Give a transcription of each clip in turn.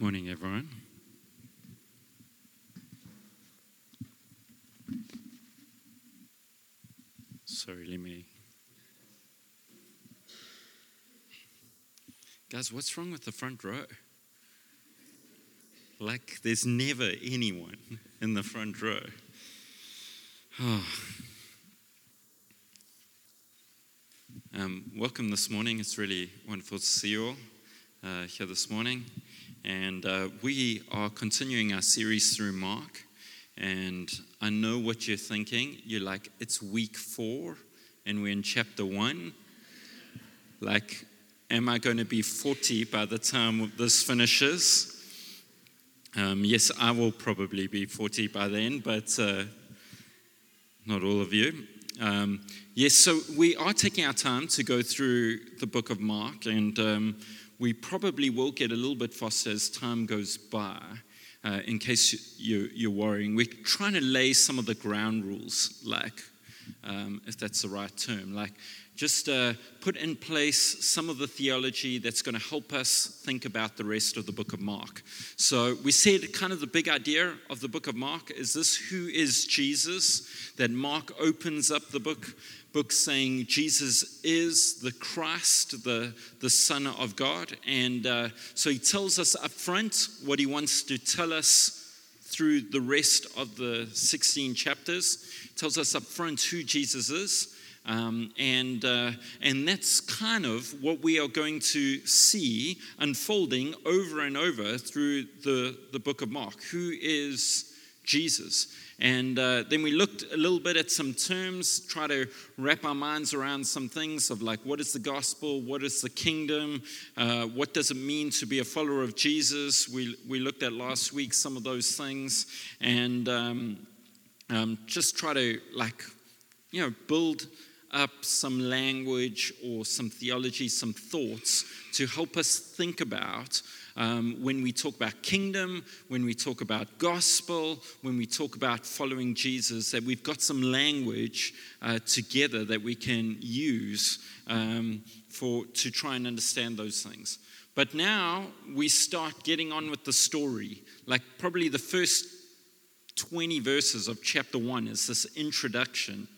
Morning, everyone. Sorry, let me. Guys, what's wrong with the front row? Like, there's never anyone in the front row. Oh. Welcome this morning. It's really wonderful to see you all here this morning. And we are continuing our series through Mark. And I know what you're thinking. You're like, it's week 4 and we're in chapter 1. Like, am I going to be 40 by the time this finishes? Yes, I will probably be 40 by then, but not all of you. Yes, so we are taking our time to go through the book of Mark, and we probably will get a little bit faster as time goes by, in case you're worrying. We're trying to lay some of the ground rules, like, if that's the right term, like just put in place some of the theology that's going to help us think about the rest of the book of Mark. So we said kind of the big idea of the book of Mark is this: who is Jesus? That Mark opens up the book saying Jesus is the Christ, the Son of God. And so he tells us up front what he wants to tell us through the rest of the 16 chapters. Tells us up front who Jesus is. And that's kind of what we are going to see unfolding over and over through the book of Mark. Who is Jesus? And then we looked a little bit at some terms, try to wrap our minds around some things of like, what is the gospel? What is the kingdom? What does it mean to be a follower of Jesus? We looked at last week some of those things, and just try to, like, you know, build up some language or some theology, some thoughts to help us think about when we talk about kingdom, when we talk about gospel, when we talk about following Jesus, that we've got some language together that we can use to try and understand those things. But now we start getting on with the story. Like, probably the first 20 verses of chapter 1 is this introduction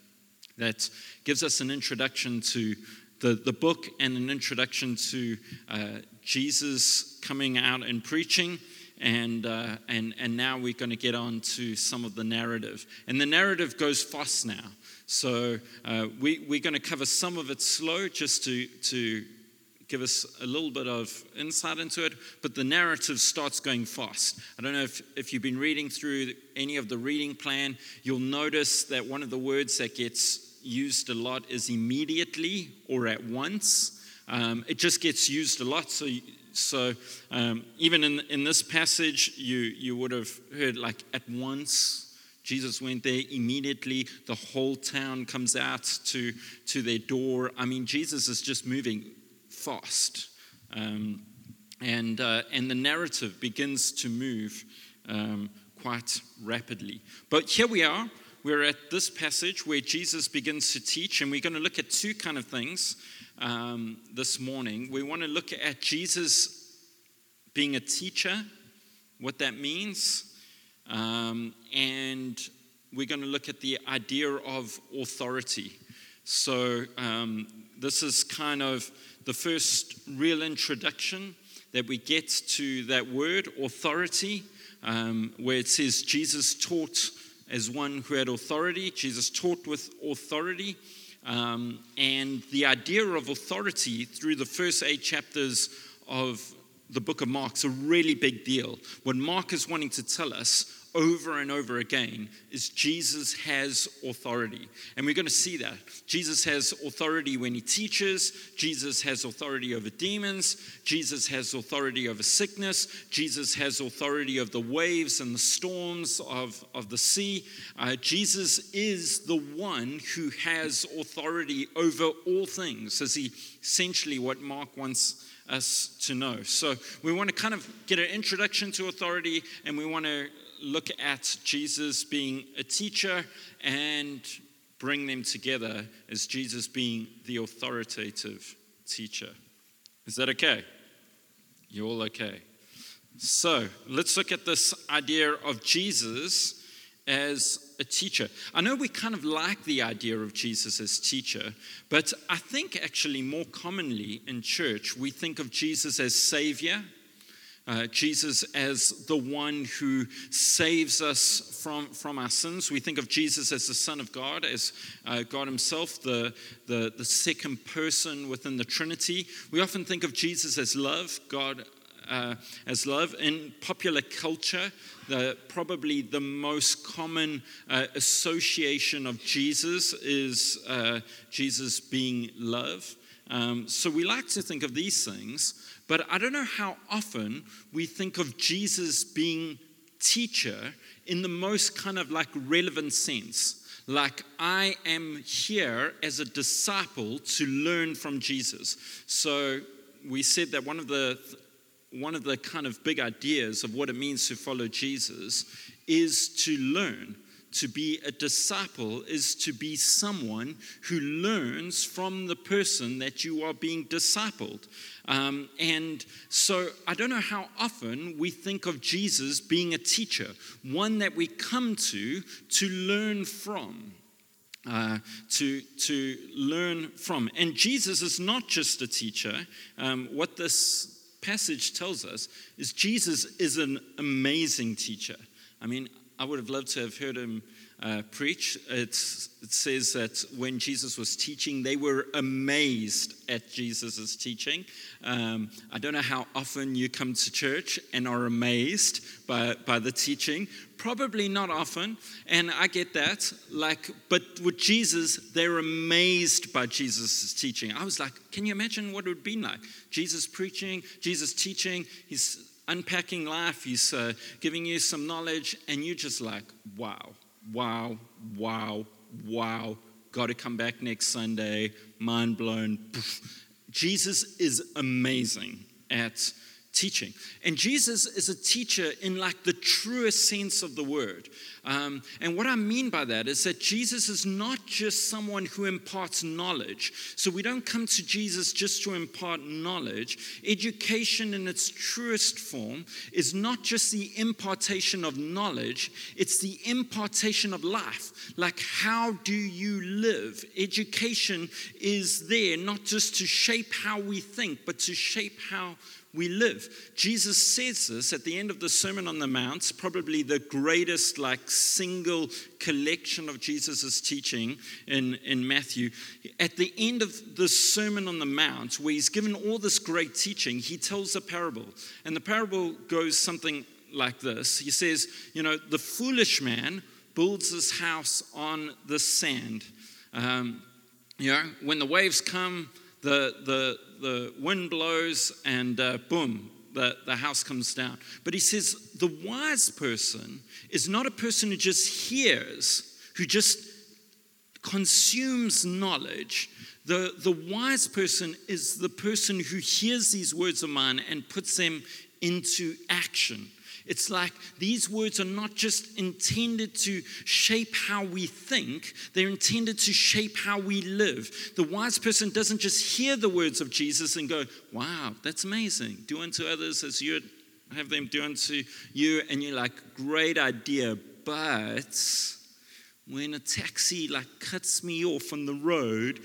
that gives us an introduction to the book and an introduction to Jesus coming out and preaching, and now we're going to get on to some of the narrative. And the narrative goes fast now, so we're going to cover some of it slow just to give us a little bit of insight into it, but the narrative starts going fast. I don't know if you've been reading through any of the reading plan, you'll notice that one of the words that gets used a lot is immediately or at once. It just gets used a lot. So even in this passage, you would have heard, like, at once. Jesus went there immediately. The whole town comes out to their door. I mean, Jesus is just moving fast, and the narrative begins to move quite rapidly. But here we are. We're at this passage where Jesus begins to teach, and we're going to look at two kind of things this morning. We want to look at Jesus being a teacher, what that means, and we're going to look at the idea of authority. So this is kind of the first real introduction that we get to that word, authority, where it says Jesus taught as one who had authority. Jesus taught with authority. And the idea of authority through the first 8 chapters of the book of Mark is a really big deal. What Mark is wanting to tell us over and over again is Jesus has authority. And we're going to see that. Jesus has authority when he teaches. Jesus has authority over demons. Jesus has authority over sickness. Jesus has authority over the waves and the storms of the sea. Jesus is the one who has authority over all things, is essentially what Mark wants us to know. So we want to kind of get an introduction to authority, and we want to look at Jesus being a teacher and bring them together as Jesus being the authoritative teacher. Is that okay? You all okay? So let's look at this idea of Jesus as a teacher. I know we kind of like the idea of Jesus as teacher, but I think actually more commonly in church, we think of Jesus as savior, Jesus as the one who saves us from our sins. We think of Jesus as the Son of God, as God himself, the second person within the Trinity. We often think of Jesus as love, God as love. In popular culture, probably the most common association of Jesus is Jesus being love. So we like to think of these things, but I don't know how often we think of Jesus being teacher in the most kind of like relevant sense. Like, I am here as a disciple to learn from Jesus. So we said that one of the kind of big ideas of what it means to follow Jesus is to learn. To be a disciple is to be someone who learns from the person that you are being discipled. And so I don't know how often we think of Jesus being a teacher, one that we come to learn from. To learn from. And Jesus is not just a teacher. What this passage tells us is Jesus is an amazing teacher. I mean, I would have loved to have heard him preach. It says that when Jesus was teaching, they were amazed at Jesus' teaching. I don't know how often you come to church and are amazed by the teaching. Probably not often, and I get that. Like, but with Jesus, they're amazed by Jesus' teaching. I was like, can you imagine what it would have been like? Jesus preaching, Jesus teaching, he's unpacking life, he's giving you some knowledge, and you're just like, wow, got to come back next Sunday, mind blown. Poof. Jesus is amazing at teaching. And Jesus is a teacher in like the truest sense of the word. And what I mean by that is that Jesus is not just someone who imparts knowledge. So we don't come to Jesus just to impart knowledge. Education in its truest form is not just the impartation of knowledge, it's the impartation of life. Like, how do you live? Education is there not just to shape how we think, but to shape how we live. Jesus says this at the end of the Sermon on the Mount, probably the greatest like single collection of Jesus's teaching in Matthew. At the end of the Sermon on the Mount, where he's given all this great teaching, he tells a parable. And the parable goes something like this. He says, you know, the foolish man builds his house on the sand. You know, when the waves come, the wind blows and boom, the house comes down. But he says the wise person is not a person who just hears, who just consumes knowledge. The wise person is the person who hears these words of mine and puts them into action. It's like these words are not just intended to shape how we think, they're intended to shape how we live. The wise person doesn't just hear the words of Jesus and go, wow, that's amazing. Do unto others as you have them do unto you. And you're like, great idea, but when a taxi like cuts me off on the road,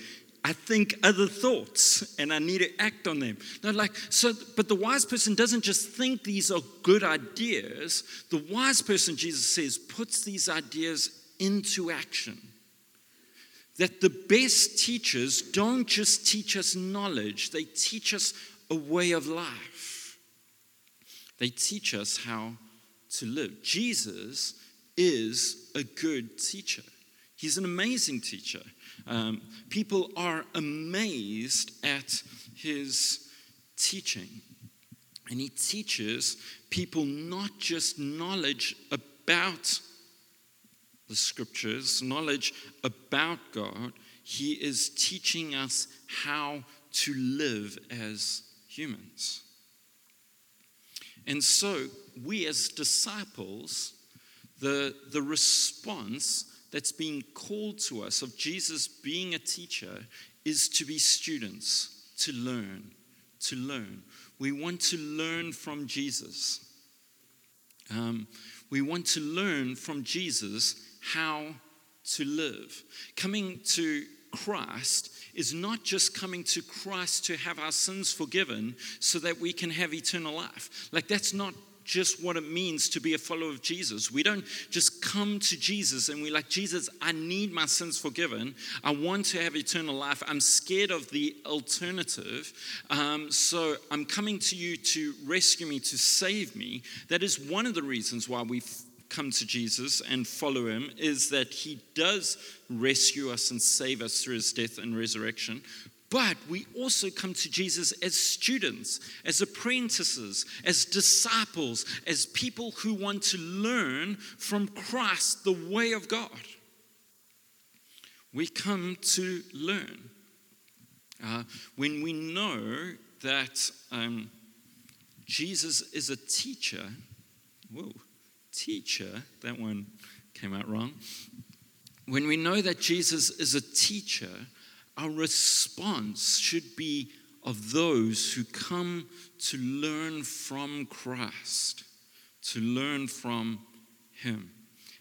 I think other thoughts and I need to act on them. No, like, so, but the wise person doesn't just think these are good ideas. The wise person, Jesus says, puts these ideas into action. That the best teachers don't just teach us knowledge, they teach us a way of life. They teach us how to live. Jesus is a good teacher. He's an amazing teacher. People are amazed at his teaching. And he teaches people not just knowledge about the scriptures, knowledge about God. He is teaching us how to live as humans. And so we as disciples, the response that's being called to us of Jesus being a teacher is to be students, to learn. We want to learn from Jesus. We want to learn from Jesus how to live. Coming to Christ is not just coming to Christ to have our sins forgiven so that we can have eternal life. Like, that's not just what it means to be a follower of Jesus. We don't just come to Jesus and we're like, Jesus, I need my sins forgiven. I want to have eternal life. I'm scared of the alternative. So I'm coming to you to rescue me, to save me. That is one of the reasons why we come to Jesus and follow him, is that he does rescue us and save us through his death and resurrection. But we also come to Jesus as students, as apprentices, as disciples, as people who want to learn from Christ the way of God. We come to learn. When we know that Jesus is a teacher, that one came out wrong. When we know that Jesus is a teacher, our response should be of those who come to learn from Christ, to learn from him.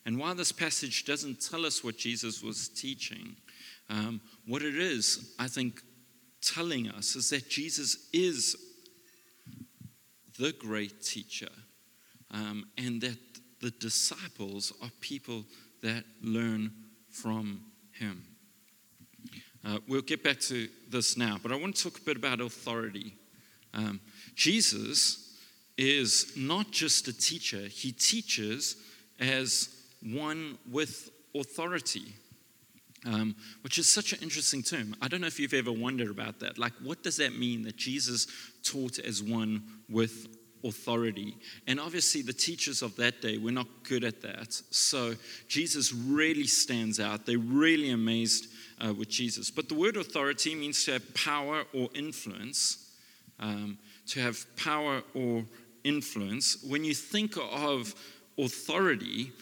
And while this passage doesn't tell us what Jesus was teaching, what it is, I think, telling us is that Jesus is the great teacher, and that the disciples are people that learn from him. We'll get back to this now, but I want to talk a bit about authority. Jesus is not just a teacher. He teaches as one with authority, which is such an interesting term. I don't know if you've ever wondered about that. Like, what does that mean that Jesus taught as one with authority? And obviously the teachers of that day were not good at that. So Jesus really stands out. They're really amazed with Jesus. But the word authority means to have power or influence, When you think of authority,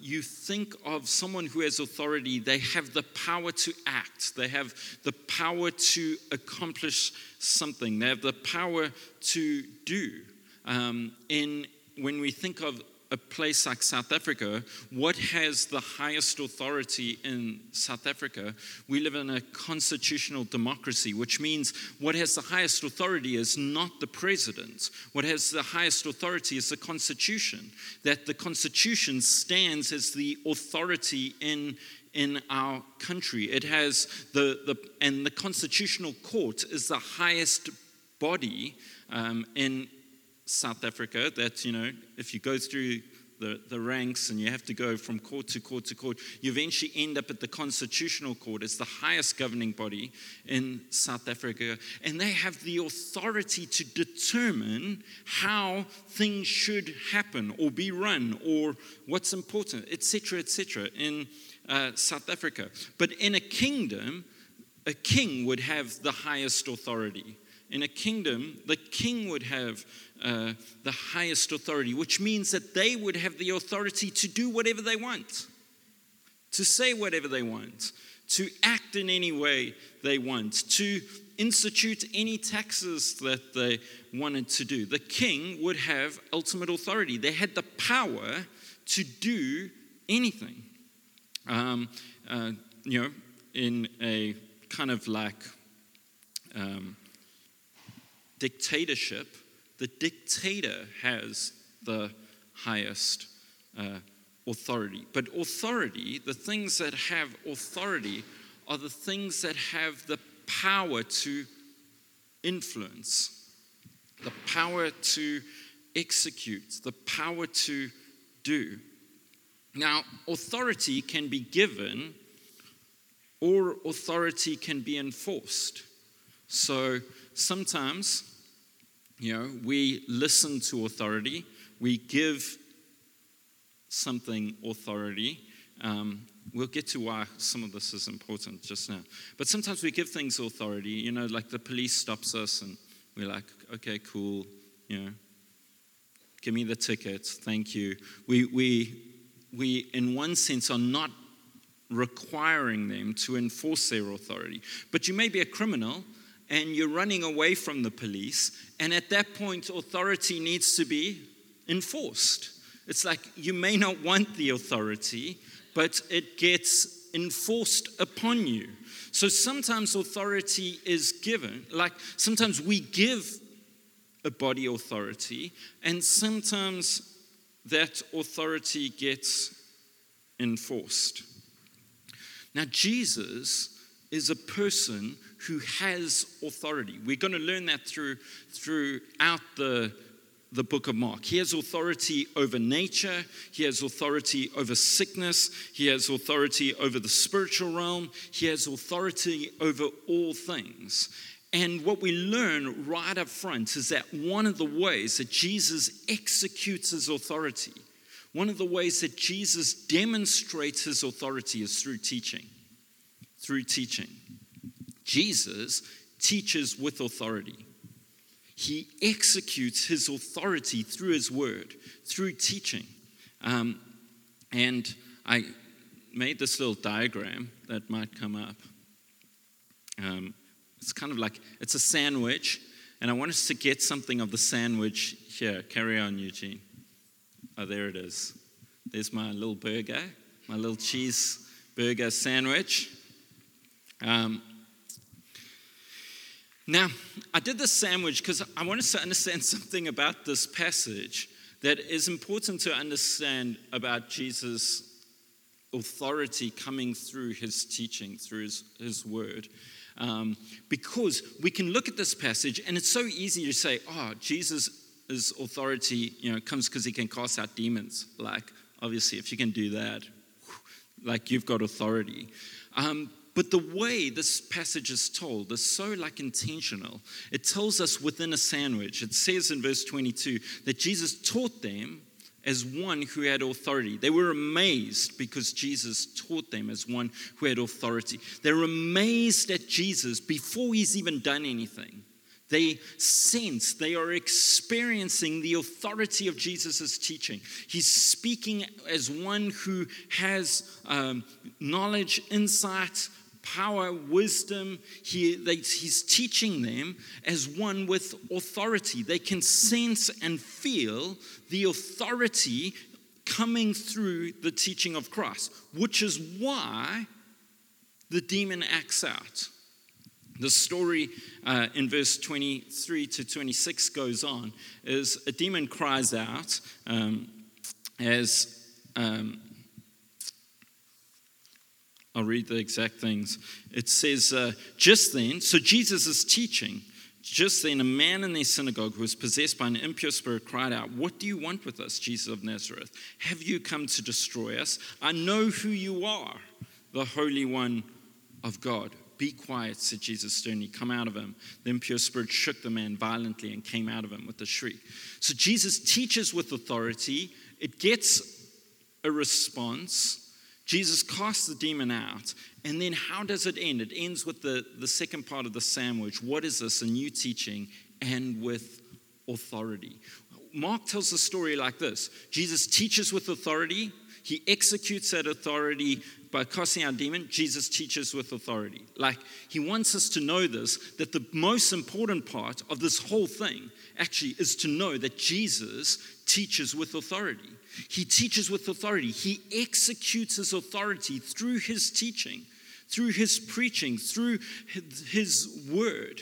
you think of someone who has authority. They have the power to act. They have the power to accomplish something. They have the power to do. When we think of a place like South Africa, what has the highest authority in South Africa? We live in a constitutional democracy, which means what has the highest authority is not the president. What has the highest authority is the Constitution. That the Constitution stands as the authority in our country. It has the Constitutional Court is the highest body in South Africa, that, you know, if you go through the ranks and you have to go from court to court to court, you eventually end up at the Constitutional Court. It's the highest governing body in South Africa, and they have the authority to determine how things should happen or be run or what's important, etc., in South Africa. But in a kingdom, a king would have the highest authority. In a kingdom, the king would have the highest authority, which means that they would have the authority to do whatever they want, to say whatever they want, to act in any way they want, to institute any taxes that they wanted to do. The king would have ultimate authority. They had the power to do anything. In a kind of like dictatorship, the dictator has the highest authority. But authority, the things that have authority are the things that have the power to influence, the power to execute, the power to do. Now, authority can be given or authority can be enforced. So sometimes, we listen to authority, we give something authority. We'll get to why some of this is important just now. But sometimes we give things authority, like the police stops us and we're like, okay, cool, give me the ticket, thank you. We in one sense are not requiring them to enforce their authority. But you may be a criminal and you're running away from the police, and at that point, authority needs to be enforced. It's like you may not want the authority, but it gets enforced upon you. So sometimes authority is given, like sometimes we give a body authority, and sometimes that authority gets enforced. Now, Jesus is a person who has authority. We're going to learn that throughout the book of Mark. He has authority over nature. He has authority over sickness. He has authority over the spiritual realm. He has authority over all things. And what we learn right up front is that one of the ways that Jesus executes his authority, one of the ways that Jesus demonstrates his authority is through teaching. Jesus teaches with authority. He executes his authority through his word, through teaching. And I made this little diagram that might come up. It's kind of like, it's a sandwich, and I want us to get something of the sandwich here. Carry on, Eugene. Oh, there it is. There's my little burger, my little cheese burger sandwich. Now, I did this sandwich because I want us to understand something about this passage that is important to understand about Jesus' authority coming through his teaching, through his word. Because we can look at this passage and it's so easy to say, Jesus' authority, comes because he can cast out demons. Like, obviously, if you can do that, like, you've got authority. But the way this passage is told is so intentional. It tells us within a sandwich. It says in verse 22 that Jesus taught them as one who had authority. They were amazed because Jesus taught them as one who had authority. They were amazed at Jesus before he's even done anything. They sense, they are experiencing the authority of Jesus' teaching. He's speaking as one who has knowledge, insight, power, wisdom. He's teaching them as one with authority. They can sense and feel the authority coming through the teaching of Christ, which is why the demon acts out. The story in verse 23 to 26 goes on, is a demon cries out I'll read the exact things. It says, so Jesus is teaching. Just then a man in their synagogue who was possessed by an impure spirit cried out, "What do you want with us, Jesus of Nazareth? Have you come to destroy us? I know who you are, the Holy One of God." "Be quiet," said Jesus sternly. "Come out of him." The impure spirit shook the man violently and came out of him with a shriek. So Jesus teaches with authority. It gets a response. Jesus casts the demon out. And then how does it end? It ends with the second part of the sandwich. What is this? A new teaching and with authority. Mark tells the story like this. Jesus teaches with authority. He executes that authority by casting out a demon. Jesus teaches with authority. Like, he wants us to know this, that the most important part of this whole thing actually is to know that Jesus teaches with authority. He teaches with authority. He executes his authority through his teaching, through his preaching, through his word.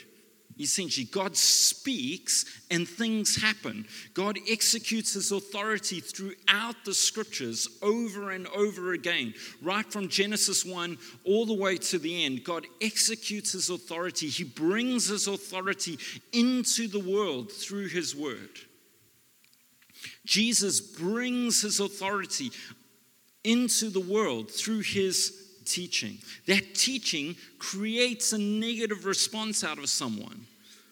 Essentially, God speaks and things happen. God executes his authority throughout the scriptures over and over again. Right from Genesis 1 all the way to the end, God executes his authority. He brings his authority into the world through his word. Jesus brings his authority into the world through his teaching. That teaching creates a negative response out of someone,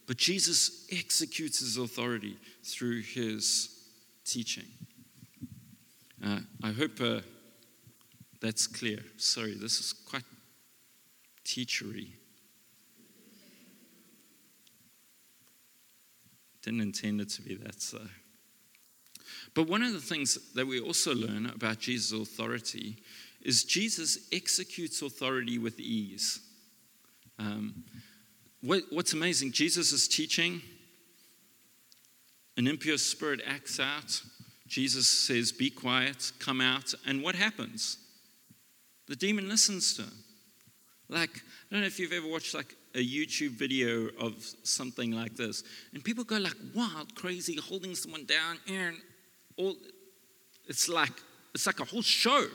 but Jesus executes his authority through his teaching. I hope that's clear. Sorry, this is quite teachery. Didn't intend it to be that so. But one of the things that we also learn about Jesus' authority is Jesus executes authority with ease. What's amazing, Jesus is teaching. An impure spirit acts out. Jesus says, be quiet, come out. And what happens? The demon listens to him. Like, I don't know if you've ever watched like a YouTube video of something like this. And people go like wild, crazy, holding someone down. And all it's like a whole show.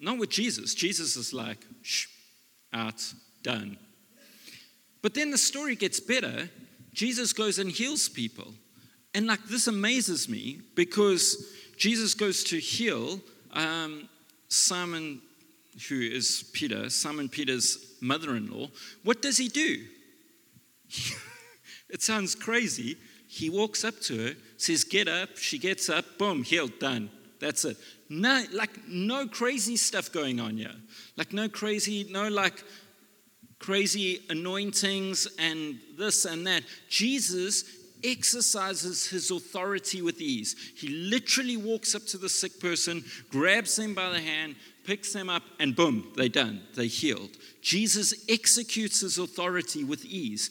Not with Jesus. Jesus is like, shh, out, done. But then the story gets better. Jesus goes and heals people. And like this amazes me because Jesus goes to heal Simon, who is Peter, Simon Peter's mother-in-law. What does he do? It sounds crazy. He walks up to her, says, get up. She gets up, boom, healed, done. That's it. No, like no crazy stuff going on here. Like no crazy anointings and this and that. Jesus exercises his authority with ease. He literally walks up to the sick person, grabs them by the hand, picks them up, and boom, they're done. They're healed. Jesus executes his authority with ease.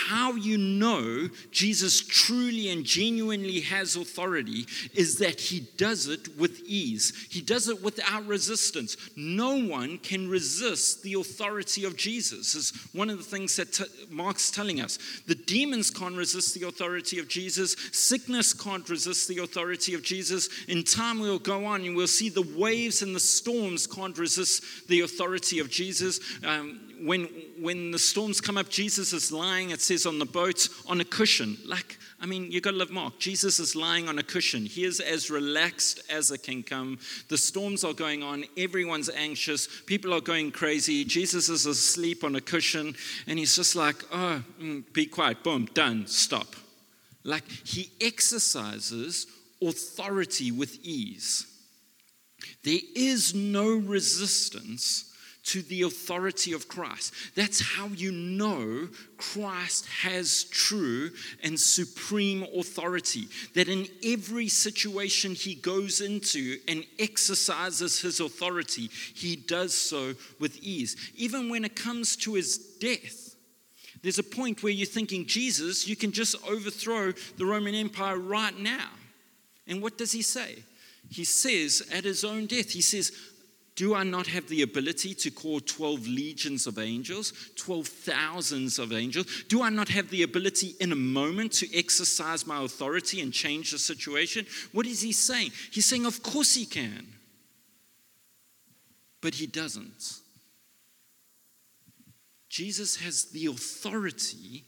How you know Jesus truly and genuinely has authority is that he does it with ease. He does it without resistance. No one can resist the authority of Jesus. It's one of the things that Mark's telling us. The demons can't resist the authority of Jesus. Sickness can't resist the authority of Jesus. In time we'll go on and we'll see the waves and the storms can't resist the authority of Jesus. When the storms come up, Jesus is lying, it says, on the boat, on a cushion. Like, I mean, you got to love Mark. Jesus is lying on a cushion. He is as relaxed as it can come. The storms are going on. Everyone's anxious. People are going crazy. Jesus is asleep on a cushion. And he's just like, oh, be quiet. Boom, done, stop. Like, he exercises authority with ease. There is no resistance to the authority of Christ. That's how you know Christ has true and supreme authority. That in every situation he goes into and exercises his authority, he does so with ease. Even when it comes to his death, there's a point where you're thinking, Jesus, you can just overthrow the Roman Empire right now. And what does he say? He says at his own death, he says, do I not have the ability to call 12 legions of angels, 12 thousands of angels? Do I not have the ability in a moment to exercise my authority and change the situation? What is he saying? He's saying, of course he can. But he doesn't. Jesus has the authority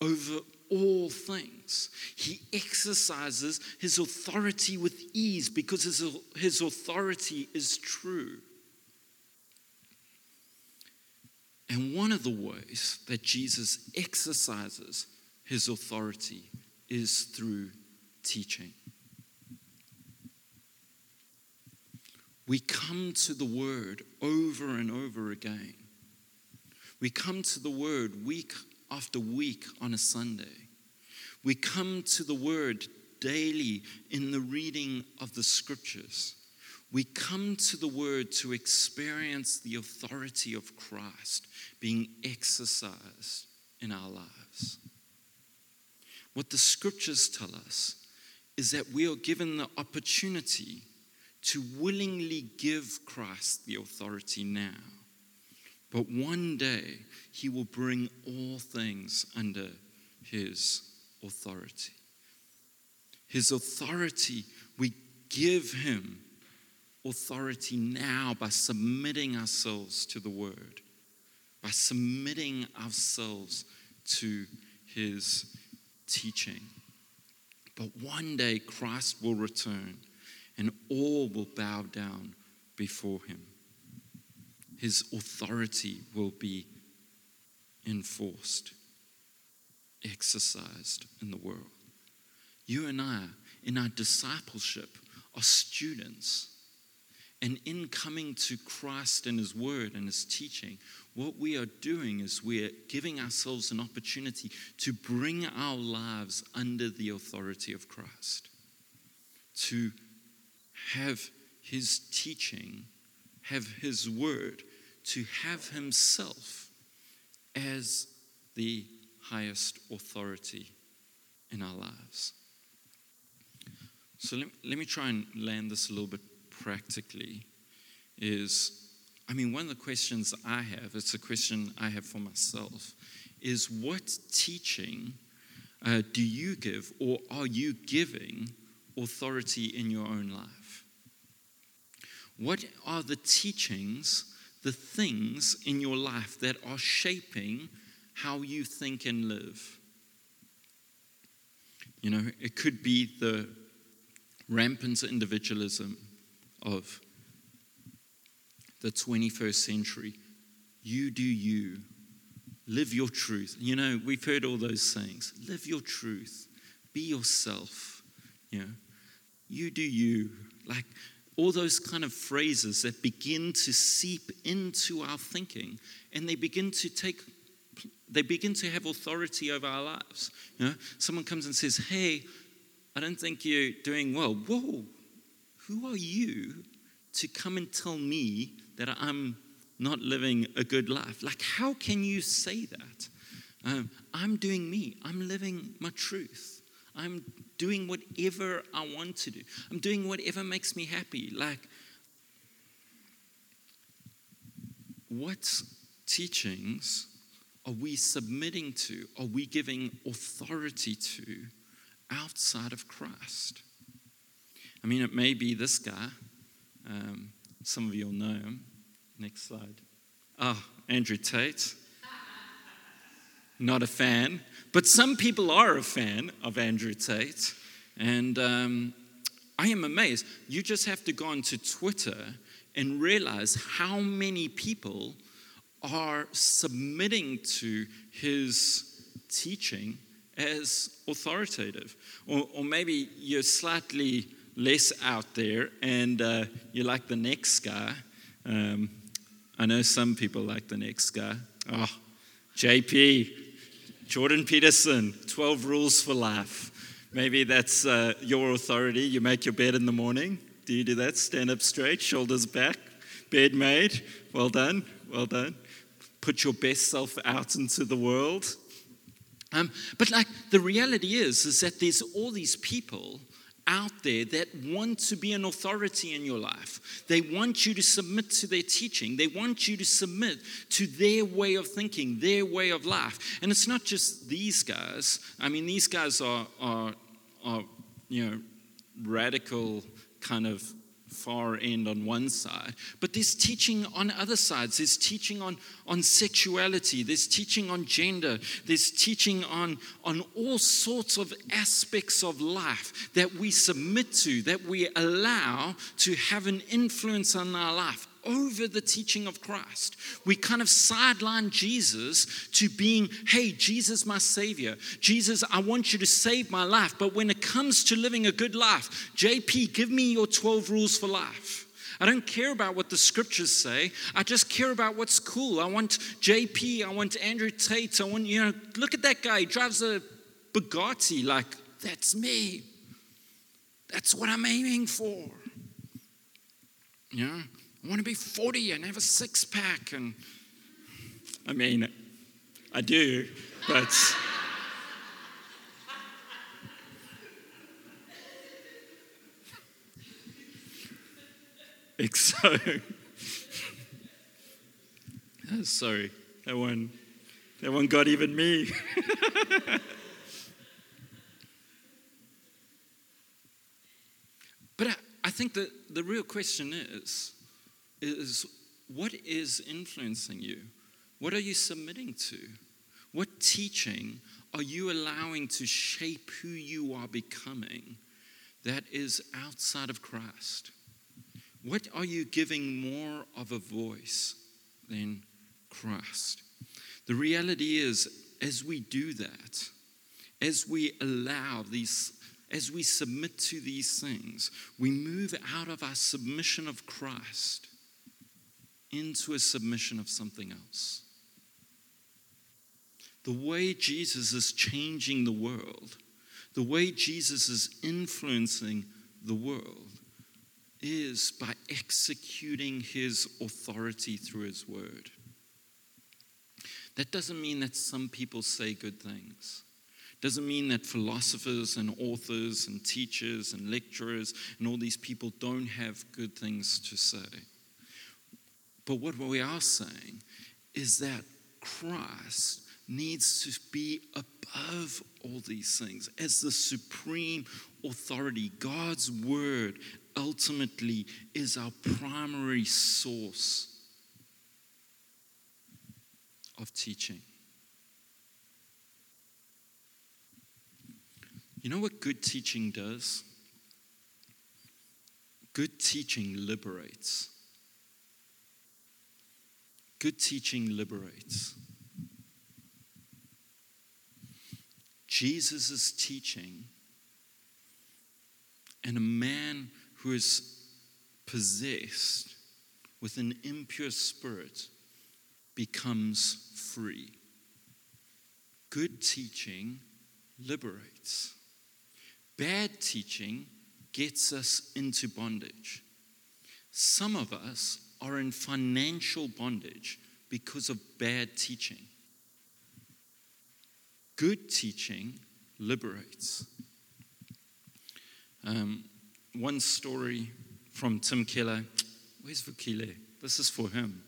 over all things. He exercises his authority with ease because his authority is true. And one of the ways that Jesus exercises his authority is through teaching. We come to the word over and over again. We come to the word week after week on a Sunday. We come to the word daily in the reading of the scriptures. We come to the word to experience the authority of Christ being exercised in our lives. What the scriptures tell us is that we are given the opportunity to willingly give Christ the authority now. But one day, he will bring all things under his authority. His authority, we give him authority now by submitting ourselves to the word, by submitting ourselves to his teaching. But one day, Christ will return and all will bow down before him. His authority will be enforced, exercised in the world. You and I, in our discipleship, are students. And in coming to Christ and his word and his teaching, what we are doing is we are giving ourselves an opportunity to bring our lives under the authority of Christ, to have his teaching, have his word, to have himself as the highest authority in our lives. So let me try and land this a little bit practically. One of the questions I have, it's a question I have for myself, is what teaching do you give, or are you giving authority in your own life? What are the teachings, the things in your life that are shaping how you think and live? You know, it could be the rampant individualism of the 21st century. You do you. Live your truth. You know, we've heard all those sayings. Live your truth. Be yourself. You know, you do you. Like all those kind of phrases that begin to seep into our thinking, and they begin to have authority over our lives. You know, someone comes and says, "Hey, I don't think you're doing well." Whoa, who are you to come and tell me that I'm not living a good life? Like, how can you say that? I'm doing me. I'm living my truth. I'm doing whatever I want to do. I'm doing whatever makes me happy. Like, what teachings are we submitting to? Are we giving authority to outside of Christ? I mean, it may be this guy. Some of you will know him. Next slide. Andrew Tate. Not a fan. But some people are a fan of Andrew Tate. And I am amazed. You just have to go onto Twitter and realize how many people are submitting to his teaching as authoritative. Or maybe you're slightly less out there and you're like the next guy. I know some people like the next guy. Oh, JP, Jordan Peterson, 12 rules for life. Maybe that's your authority. You make your bed in the morning. Do you do that? Stand up straight, shoulders back, bed made. Well done, well done. Put your best self out into the world. But like the reality is that there's all these people out there that want to be an authority in your life. They want you to submit to their teaching. They want you to submit to their way of thinking, their way of life. And it's not just these guys. I mean, these guys are you know, radical kind of far end on one side, but there's teaching on other sides. There's teaching on sexuality. There's teaching on gender. There's teaching on all sorts of aspects of life that we submit to, that we allow to have an influence on our life over the teaching of Christ. We kind of sideline Jesus to being, hey, Jesus, my Savior. Jesus, I want you to save my life. But when it comes to living a good life, JP, give me your 12 rules for life. I don't care about what the scriptures say. I just care about what's cool. I want JP. I want Andrew Tate. I want, you know, look at that guy. He drives a Bugatti. Like, that's me. That's what I'm aiming for. You know? I want to be 40 and have a six-pack. And I mean, I do, but so. Sorry, that one got even me. But I think that the real question is what is influencing you? What are you submitting to? What teaching are you allowing to shape who you are becoming that is outside of Christ? What are you giving more of a voice than Christ? The reality is, as we do that, as we allow these, as we submit to these things, we move out of our submission of Christ into a submission of something else. The way Jesus is changing the world, the way Jesus is influencing the world, is by executing his authority through his word. That doesn't mean that some people say good things. Doesn't mean that philosophers and authors and teachers and lecturers and all these people don't have good things to say. But what we are saying is that Christ needs to be above all these things as the supreme authority. God's word ultimately is our primary source of teaching. You know what good teaching does? Good teaching liberates. Good teaching liberates. Jesus' teaching, and a man who is possessed with an impure spirit becomes free. Good teaching liberates. Bad teaching gets us into bondage. Some of us are in financial bondage because of bad teaching. Good teaching liberates. One story from Tim Keller. Where's Vakile? This is for him.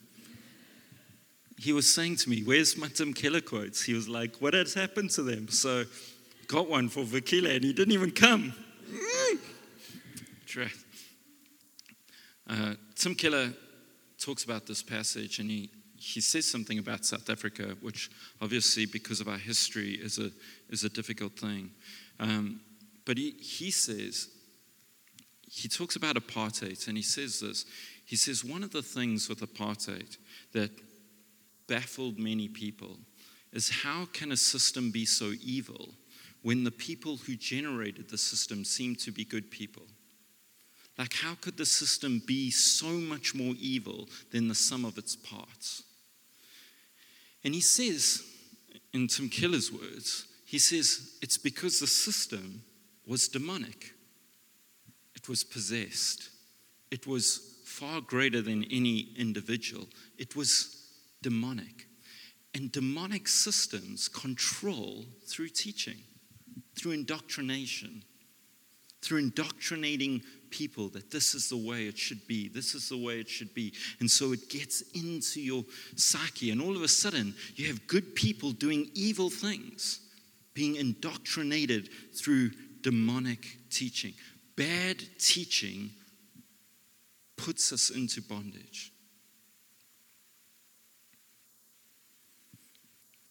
He was saying to me, where's my Tim Keller quotes? He was like, what has happened to them? So got one for Vakile, and he didn't even come. Tim Keller talks about this passage, and he says something about South Africa, which obviously because of our history is a difficult thing. But he says, he talks about apartheid, and he says this. He says one of the things with apartheid that baffled many people is how can a system be so evil when the people who generated the system seem to be good people? Like, how could the system be so much more evil than the sum of its parts? And he says, in Tim Keller's words, he says, it's because the system was demonic. It was possessed. It was far greater than any individual. It was demonic. And demonic systems control through teaching, through indoctrination, through indoctrinating people that this is the way it should be, this is the way it should be. And so it gets into your psyche, and all of a sudden you have good people doing evil things, being indoctrinated through demonic teaching. Bad teaching puts us into bondage.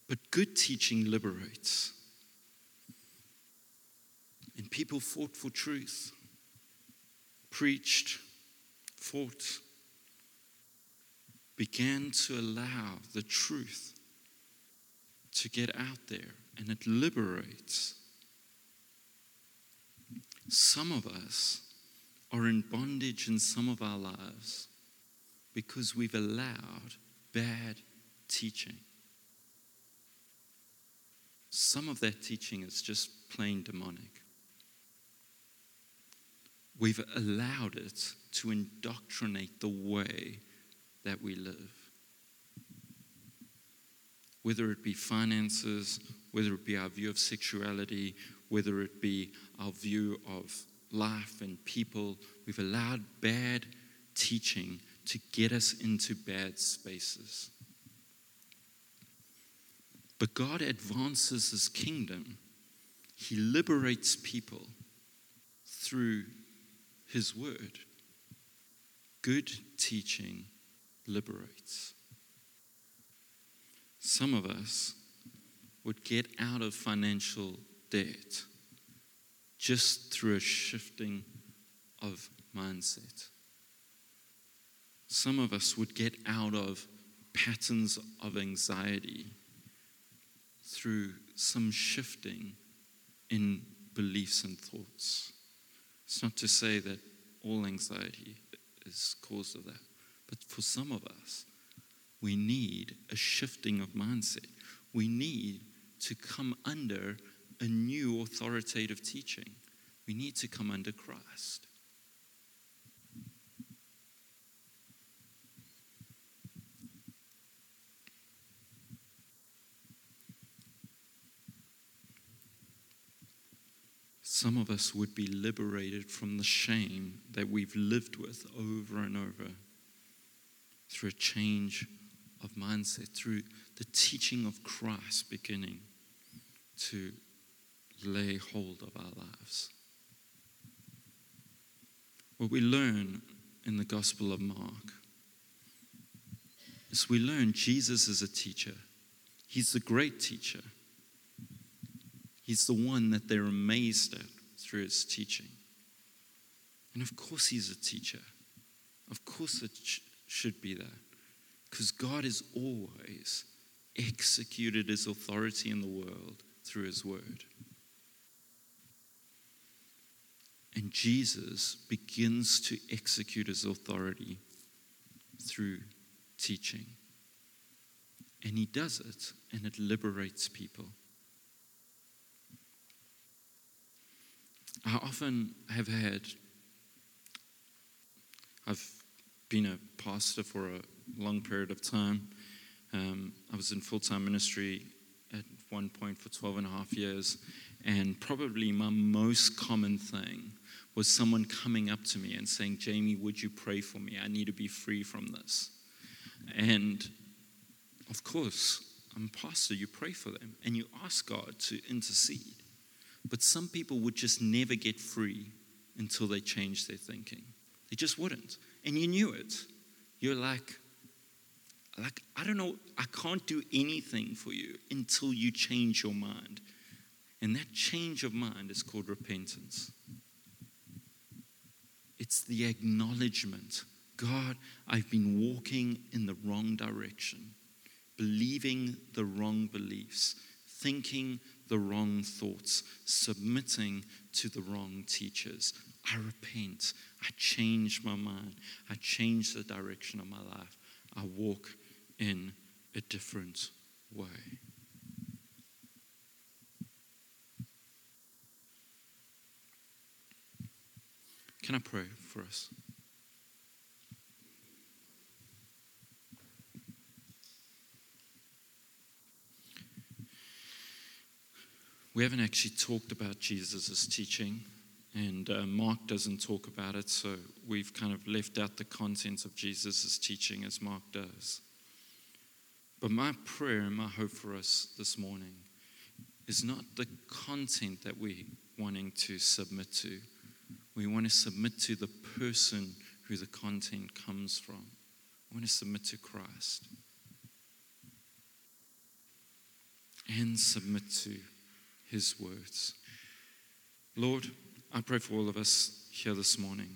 But good teaching liberates. And people fought for truth. Preached, fought, began to allow the truth to get out there, and it liberates. Some of us are in bondage in some of our lives because we've allowed bad teaching. Some of that teaching is just plain demonic. We've allowed it to indoctrinate the way that we live. Whether it be finances, whether it be our view of sexuality, whether it be our view of life and people, we've allowed bad teaching to get us into bad spaces. But God advances his kingdom. He liberates people through his word. Good teaching liberates. Some of us would get out of financial debt just through a shifting of mindset. Some of us would get out of patterns of anxiety through some shifting in beliefs and thoughts. It's not to say that all anxiety is caused of that. But for some of us, we need a shifting of mindset. We need to come under a new authoritative teaching. We need to come under Christ. some of us would be liberated from the shame that we've lived with over and over through a change of mindset, through the teaching of Christ beginning to lay hold of our lives. What we learn in the Gospel of Mark is we learn Jesus is a teacher. He's the great teacher. He's the one that they're amazed at through his teaching. And of course he's a teacher. Of course it should be that. Because God has always executed his authority in the world through his word. And Jesus begins to execute his authority through teaching. And he does it, and it liberates people. I often have had, I've been a pastor for a long period of time. I was in full-time ministry at one point for 12 and a half years. And probably my most common thing was someone coming up to me and saying, "Jamie, would you pray for me? I need to be free from this." And of course, I'm a pastor, you pray for them. And you ask God to intercede. But some people would just never get free until they changed their thinking. They just wouldn't. And you knew it. You're like, I don't know, I can't do anything for you until you change your mind. And that change of mind is called repentance. It's the acknowledgement, God, I've been walking in the wrong direction, believing the wrong beliefs, thinking the wrong thoughts, submitting to the wrong teachers. I repent. I change my mind. I change the direction of my life. I walk in a different way. Can I pray for us? We haven't actually talked about Jesus' teaching, and Mark doesn't talk about it, so we've kind of left out the contents of Jesus' teaching as Mark does. But my prayer and my hope for us this morning is not the content that we're wanting to submit to. We want to submit to the person who the content comes from. I want to submit to Christ and submit to his words. Lord, I pray for all of us here this morning.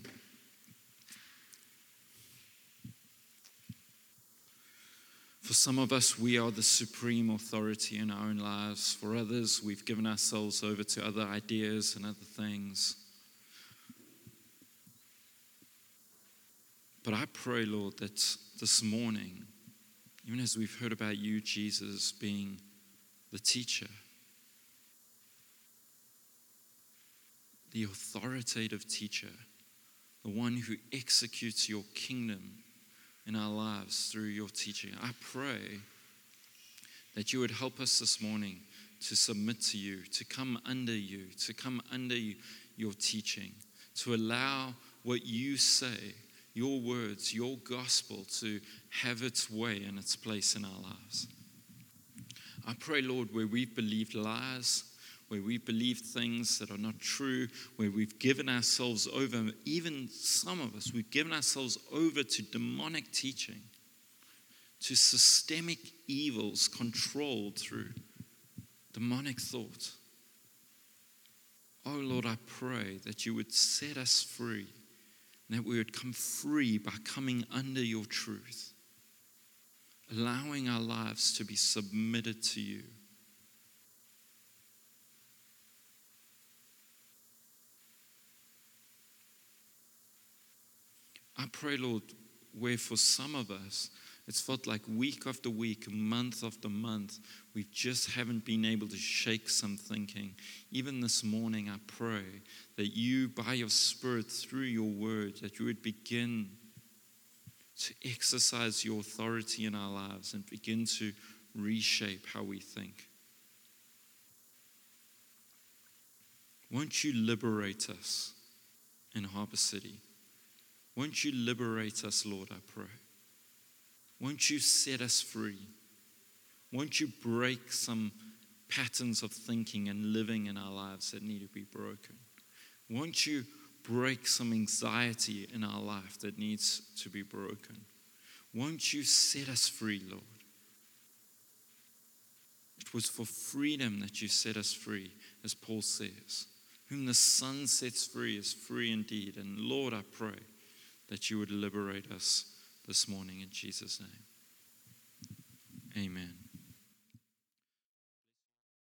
For some of us, we are the supreme authority in our own lives. For others, we've given ourselves over to other ideas and other things. But I pray, Lord, that this morning, even as we've heard about you, Jesus, being the teacher, the authoritative teacher, the one who executes your kingdom in our lives through your teaching. I pray that you would help us this morning to submit to you, to come under your teaching, to allow what you say, your words, your gospel to have its way and its place in our lives. I pray, Lord, where we've believed lies, where we believe things that are not true, where we've given ourselves over, even some of us, we've given ourselves over to demonic teaching, to systemic evils controlled through demonic thought. Oh Lord, I pray that you would set us free, and that we would come free by coming under your truth, allowing our lives to be submitted to you. I pray, Lord, where for some of us, it's felt like week after week, month after month, we just haven't been able to shake some thinking. Even this morning, I pray that you, by your Spirit, through your word, that you would begin to exercise your authority in our lives and begin to reshape how we think. Won't you liberate us in Harbor City? Won't you liberate us, Lord, I pray? Won't you set us free? Won't you break some patterns of thinking and living in our lives that need to be broken? Won't you break some anxiety in our life that needs to be broken? Won't you set us free, Lord? It was for freedom that you set us free, as Paul says. Whom the Son sets free is free indeed. And Lord, I pray that you would liberate us this morning in Jesus' name. Amen.